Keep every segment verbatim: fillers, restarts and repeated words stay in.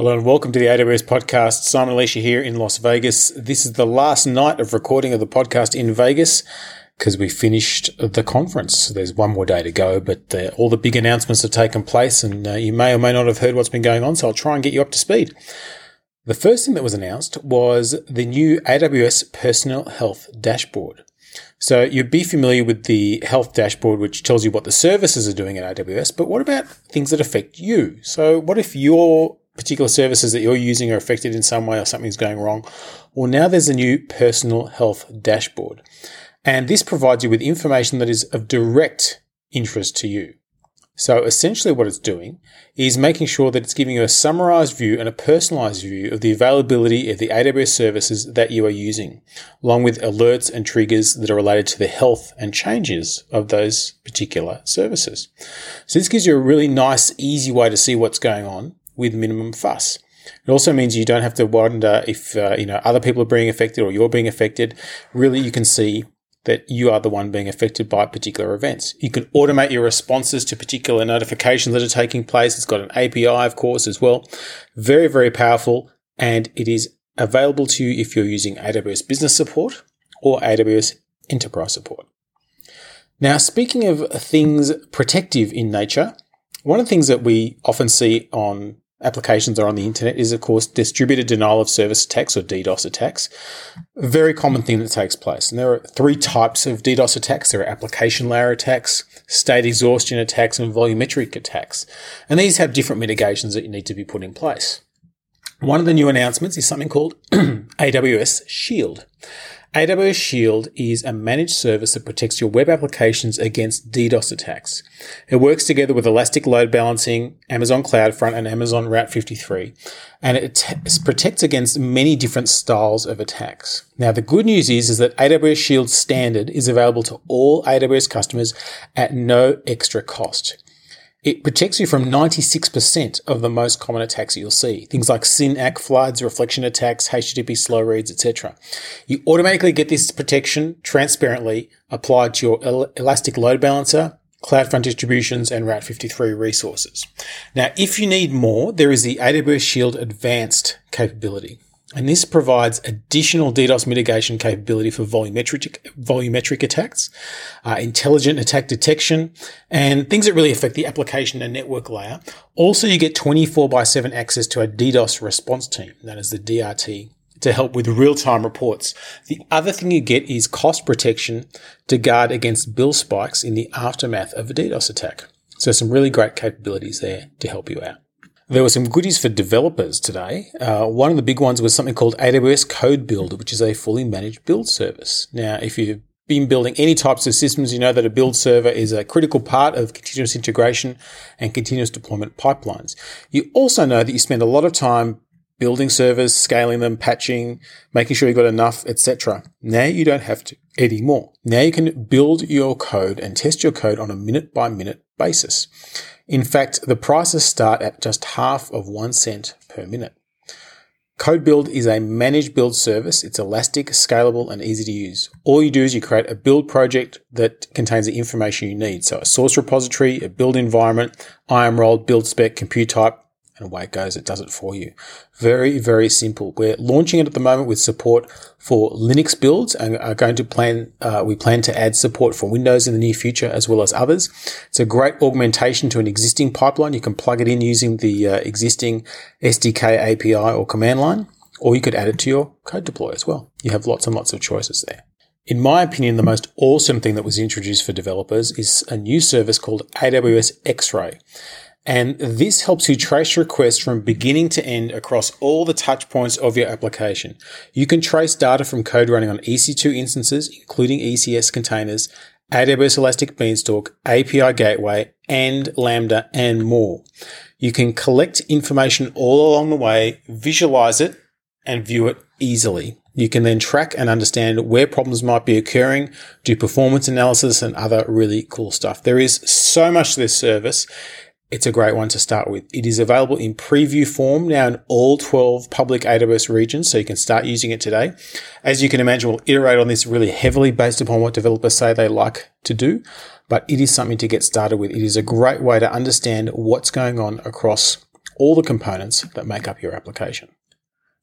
Hello and welcome to the A W S podcast. Simon Alicia here in Las Vegas. This is the last night of recording of the podcast in Vegas because we finished the conference. There's one more day to go, but uh, all the big announcements have taken place and uh, you may or may not have heard what's been going on, so I'll try and get you up to speed. The first thing that was announced was the new A W S Personal Health Dashboard. So you'd be familiar with the health dashboard, which tells you what the services are doing at A W S, but what about things that affect you? So what if you're particular services that you're using are affected in some way or something's going wrong? Well, now there's a new personal health dashboard. And this provides you with information that is of direct interest to you. So essentially what it's doing is making sure that it's giving you a summarized view and a personalized view of the availability of the A W S services that you are using, along with alerts and triggers that are related to the health and changes of those particular services. So this gives you a really nice, easy way to see what's going on with minimum fuss. It also means you don't have to wonder if uh, you know other people are being affected or you're being affected. Really, you can see that you are the one being affected by particular events. You can automate your responses to particular notifications that are taking place. It's got an A P I, of course, as well. Very, very powerful, and it is available to you if you're using A W S Business Support or A W S Enterprise Support. Now, speaking of things protective in nature, one of the things that we often see on applications are on the internet is, of course, distributed denial of service attacks or DDoS attacks. A very common thing that takes place. And there are three types of DDoS attacks. There are application layer attacks, state exhaustion attacks, and volumetric attacks. And these have different mitigations that you need to be put in place. One of the new announcements is something called A W S Shield. A W S Shield is a managed service that protects your web applications against DDoS attacks. It works together with Elastic Load Balancing, Amazon CloudFront, and Amazon Route fifty-three, and it t- protects against many different styles of attacks. Now, the good news is, is that A W S Shield standard is available to all A W S customers at no extra cost. It protects you from ninety-six percent of the most common attacks that you'll see. Things like S Y N, A C, floods, reflection attacks, H T T P slow reads, et cetera. You automatically get this protection transparently applied to your El- Elastic Load Balancer, CloudFront distributions, and Route fifty-three resources. Now, if you need more, there is the A W S Shield Advanced capability. And this provides additional DDoS mitigation capability for volumetric volumetric attacks, uh, intelligent attack detection, and things that really affect the application and network layer. Also, you get twenty-four by seven access to a DDoS response team, known as the D R T, to help with real-time reports. The other thing you get is cost protection to guard against bill spikes in the aftermath of a DDoS attack. So some really great capabilities there to help you out. There were some goodies for developers today. Uh, one of the big ones was something called A W S Code Build, which is a fully managed build service. Now, if you've been building any types of systems, you know that a build server is a critical part of continuous integration and continuous deployment pipelines. You also know that you spend a lot of time building servers, scaling them, patching, making sure you've got enough, et cetera. Now you don't have to anymore. Now you can build your code and test your code on a minute-by-minute basis. In fact, the prices start at just half of one cent per minute. Code Build is a managed build service. It's elastic, scalable, and easy to use. All you do is you create a build project that contains the information you need. So a source repository, a build environment, I A M role, build spec, compute type, and away it goes. It does it for you. Very, very simple. We're launching it at the moment with support for Linux builds and are going to plan, uh, we plan to add support for Windows in the near future as well as others. It's a great augmentation to an existing pipeline. You can plug it in using the uh, existing S D K A P I or command line, or you could add it to your code deploy as well. You have lots and lots of choices there. In my opinion, the most awesome thing that was introduced for developers is a new service called A W S X-Ray. And this helps you trace requests from beginning to end across all the touch points of your application. You can trace data from code running on E C two instances, including E C S containers, A W S Elastic Beanstalk, A P I Gateway, and Lambda, and more. You can collect information all along the way, visualize it, and view it easily. You can then track and understand where problems might be occurring, do performance analysis, and other really cool stuff. There is so much to this service. It's a great one to start with. It is available in preview form now in all twelve public A W S regions, so you can start using it today. As you can imagine, we'll iterate on this really heavily based upon what developers say they like to do, but it is something to get started with. It is a great way to understand what's going on across all the components that make up your application.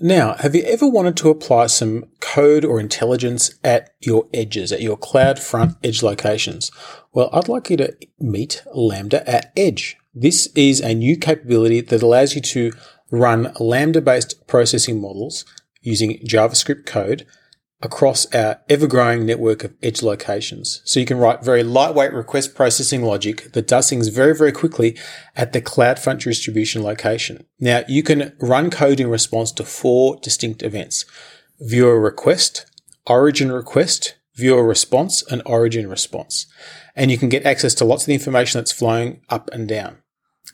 Now, have you ever wanted to apply some code or intelligence at your edges, at your cloud front edge locations? Well, I'd like you to meet Lambda at Edge. This is a new capability that allows you to run Lambda-based processing models using JavaScript code across our ever-growing network of edge locations. So you can write very lightweight request processing logic that does things very, very quickly at the CloudFront distribution location. Now, you can run code in response to four distinct events: viewer request, origin request, viewer response, and origin response. And you can get access to lots of the information that's flowing up and down.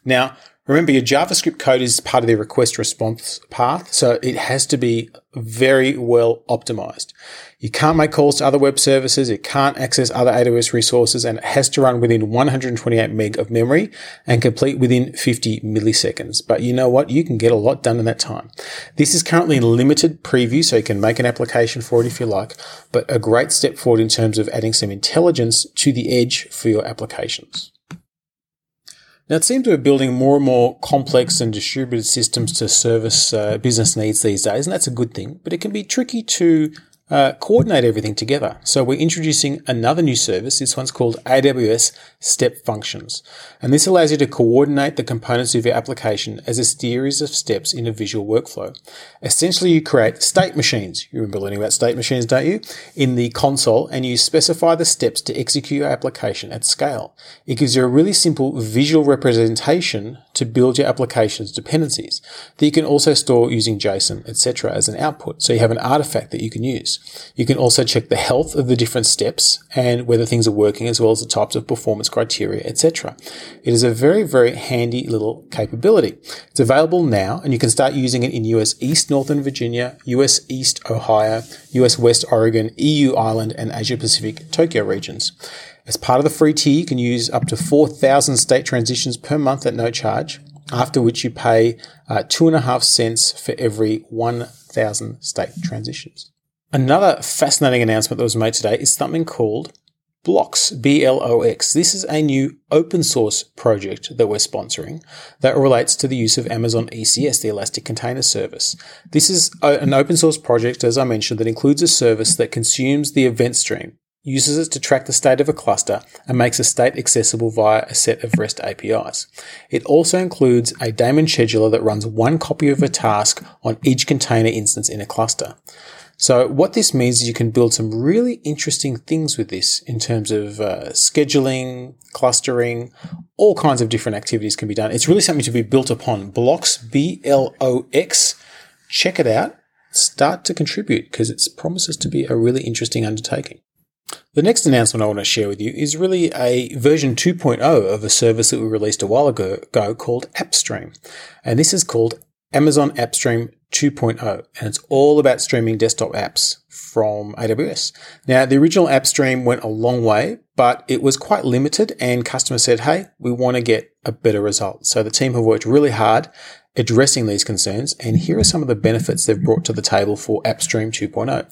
Now, remember, your JavaScript code is part of the request response path, so it has to be very well optimized. You can't make calls to other web services, it can't access other A W S resources, and it has to run within one hundred twenty-eight meg of memory and complete within fifty milliseconds. But you know what? You can get a lot done in that time. This is currently in limited preview, so you can make an application for it if you like, but a great step forward in terms of adding some intelligence to the edge for your applications. Now, it seems we're building more and more complex and distributed systems to service uh, business needs these days, and that's a good thing, but it can be tricky to uh, coordinate everything together. So we're introducing another new service. This one's called A W S Step Functions, and this allows you to coordinate the components of your application as a series of steps in a visual workflow. Essentially, you create state machines. You remember learning about state machines, don't you? In the console, and you specify the steps to execute your application at scale. It gives you a really simple visual representation to build your application's dependencies that you can also store using JSON, et cetera, as an output. So you have an artifact that you can use. You can also check the health of the different steps and whether things are working, as well as the types of performance criteria, et cetera. It is a very, very handy little capability. It's available now, and you can start using it in U S East Northern Virginia, U S East Ohio, U S West Oregon, E U Ireland, and Asia Pacific Tokyo regions. As part of the free tier, you can use up to four thousand state transitions per month at no charge, after which you pay uh, two and a half cents for every one thousand state transitions. Another fascinating announcement that was made today is something called Blox, B L O X. This is a new open source project that we're sponsoring that relates to the use of Amazon E C S, the Elastic Container Service. This is an open source project, as I mentioned, that includes a service that consumes the event stream, uses it to track the state of a cluster, and makes a state accessible via a set of REST A P Is. It also includes a daemon scheduler that runs one copy of a task on each container instance in a cluster. So what this means is you can build some really interesting things with this in terms of uh, scheduling, clustering, all kinds of different activities can be done. It's really something to be built upon. Blox, B L O X. Check it out. Start to contribute, because it promises to be a really interesting undertaking. The next announcement I want to share with you is really a version two point oh of a service that we released a while ago, ago called AppStream. And this is called Amazon AppStream two point oh, and it's all about streaming desktop apps from A W S. Now, the original AppStream went a long way, but it was quite limited, and customers said, hey, we want to get a better result. So the team have worked really hard addressing these concerns, and here are some of the benefits they've brought to the table for AppStream two point oh.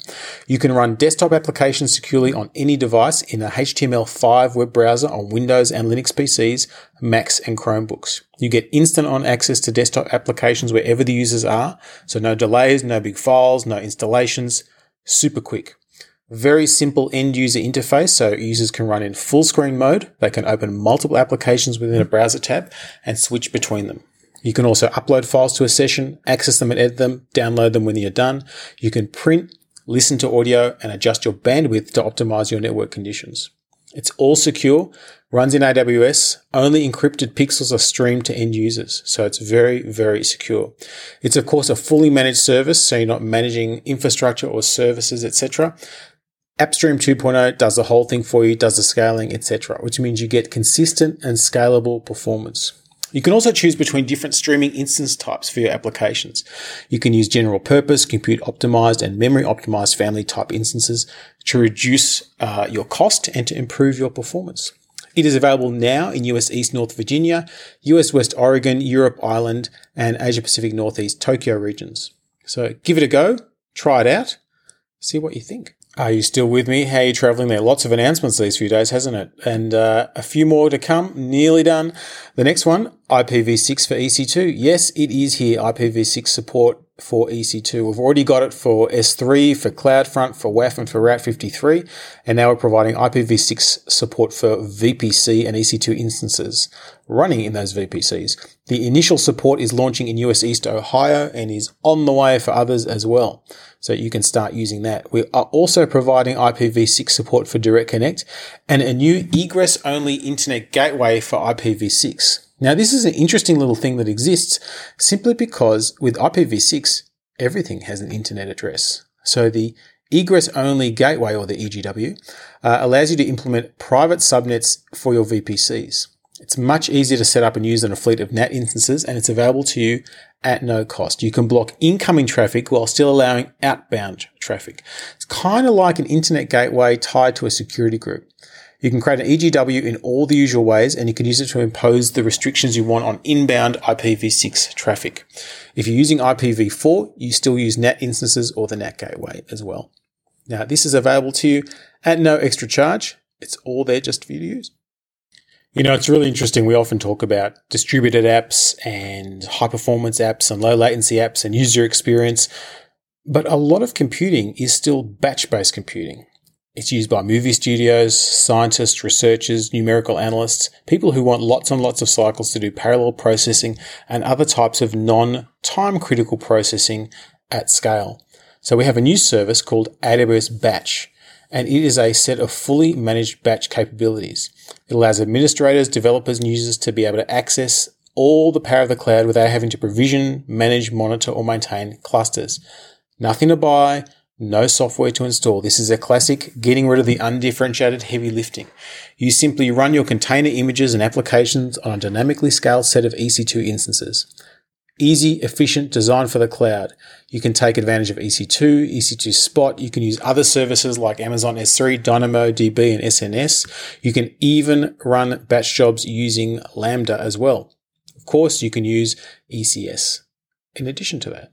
You can run desktop applications securely on any device in a H T M L five web browser on Windows and Linux P Cs, Macs, and Chromebooks. You get instant on access to desktop applications wherever the users are, so no delays, no big files, no installations, super quick. Very simple end-user interface, so users can run in full-screen mode, they can open multiple applications within a browser tab, and switch between them. You can also upload files to a session, access them and edit them, download them when you're done. You can print, listen to audio, and adjust your bandwidth to optimize your network conditions. It's all secure, runs in A W S, only encrypted pixels are streamed to end users, so it's very, very secure. It's, of course, a fully managed service, so you're not managing infrastructure or services, et cetera. AppStream two point oh does the whole thing for you, does the scaling, et cetera, which means you get consistent and scalable performance. You can also choose between different streaming instance types for your applications. You can use general purpose, compute optimized, and memory optimized family type instances to reduce uh, your cost and to improve your performance. It is available now in U S East North Virginia, U S West Oregon, Europe Ireland, and Asia Pacific Northeast Tokyo regions. So give it a go, try it out, see what you think. Are you still with me? How are you traveling there? Lots of announcements these few days, hasn't it? And uh, a few more to come, nearly done. The next one, I P v six for E C two. Yes, it is here, I P v six support for E C two. We've already got it for S three, for CloudFront, for W A F, and for Route fifty-three. And now we're providing I P v six support for V P C and E C two instances running in those V P Cs. The initial support is launching in U S East Ohio and is on the way for others as well. So you can start using that. We are also providing I P v six support for Direct Connect and a new egress-only internet gateway for I P v six. Now, this is an interesting little thing that exists simply because with I P v six, everything has an internet address. So the egress-only gateway, or the E G W, uh, allows you to implement private subnets for your V P Cs. It's much easier to set up and use than a fleet of NAT instances, and it's available to you at no cost. You can block incoming traffic while still allowing outbound traffic. It's kind of like an internet gateway tied to a security group. You can create an E G W in all the usual ways, and you can use it to impose the restrictions you want on inbound I P v six traffic. If you're using I P v four, you still use NAT instances or the NAT gateway as well. Now, this is available to you at no extra charge. It's all there just for you to use. You know, it's really interesting. We often talk about distributed apps and high-performance apps and low-latency apps and user experience, but a lot of computing is still batch-based computing. It's used by movie studios, scientists, researchers, numerical analysts, people who want lots and lots of cycles to do parallel processing and other types of non-time-critical processing at scale. So we have a new service called A W S Batch, and it is a set of fully managed batch capabilities. It allows administrators, developers, and users to be able to access all the power of the cloud without having to provision, manage, monitor, or maintain clusters. Nothing to buy, no software to install. This is a classic getting rid of the undifferentiated heavy lifting. You simply run your container images and applications on a dynamically scaled set of E C two instances. Easy, efficient, designed for the cloud. You can take advantage of E C two, E C two Spot. You can use other services like Amazon S three, DynamoDB, and S N S. You can even run batch jobs using Lambda as well. Of course, you can use E C S in addition to that.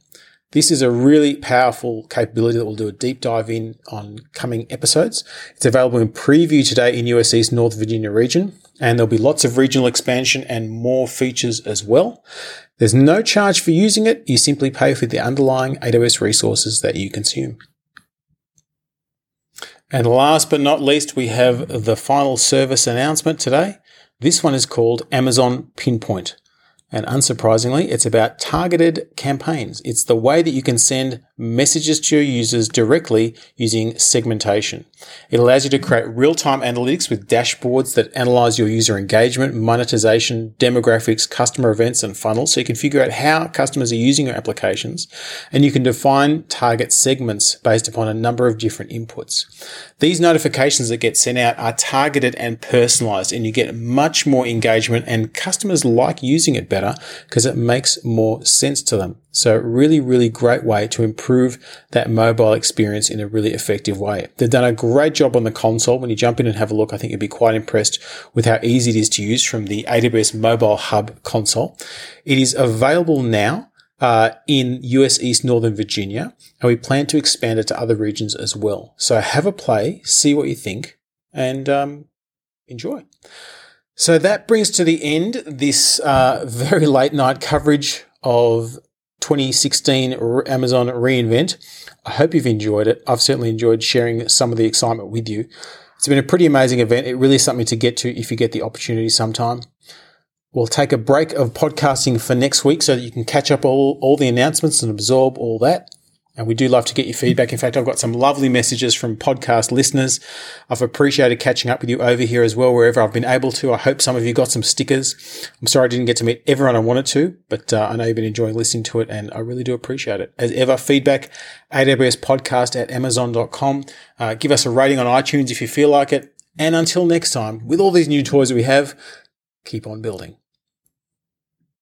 This is a really powerful capability that we'll do a deep dive in on coming episodes. It's available in preview today in U S East North Virginia region, and there'll be lots of regional expansion and more features as well. There's no charge for using it. You simply pay for the underlying A W S resources that you consume. And last but not least, we have the final service announcement today. This one is called Amazon Pinpoint. And unsurprisingly, it's about targeted campaigns. It's the way that you can send messages to your users directly using segmentation. It allows you to create real-time analytics with dashboards that analyze your user engagement, monetization, demographics, customer events, and funnels. So you can figure out how customers are using your applications, and you can define target segments based upon a number of different inputs. These notifications that get sent out are targeted and personalized, and you get much more engagement, and customers like using it better because it makes more sense to them. So really, really great way to improve that mobile experience in a really effective way. They've done a great job on the console. When you jump in and have a look, I think you'll be quite impressed with how easy it is to use from the A W S Mobile Hub console. It is available now uh, in U S East Northern Virginia, and we plan to expand it to other regions as well. So have a play, see what you think, and um, enjoy. So that brings to the end this uh, very late night coverage of twenty sixteen Amazon reInvent. I hope you've enjoyed it. I've certainly enjoyed sharing some of the excitement with you. It's been a pretty amazing event. It really is something to get to if you get the opportunity sometime. We'll take a break of podcasting for next week so that you can catch up all, all the announcements and absorb all that. And we do love to get your feedback. In fact, I've got some lovely messages from podcast listeners. I've appreciated catching up with you over here as well, wherever I've been able to. I hope some of you got some stickers. I'm sorry I didn't get to meet everyone I wanted to, but uh, I know you've been enjoying listening to it, and I really do appreciate it. As ever, feedback, A W S podcast at amazon dot com. Uh, give us a rating on iTunes if you feel like it. And until next time, with all these new toys that we have, keep on building.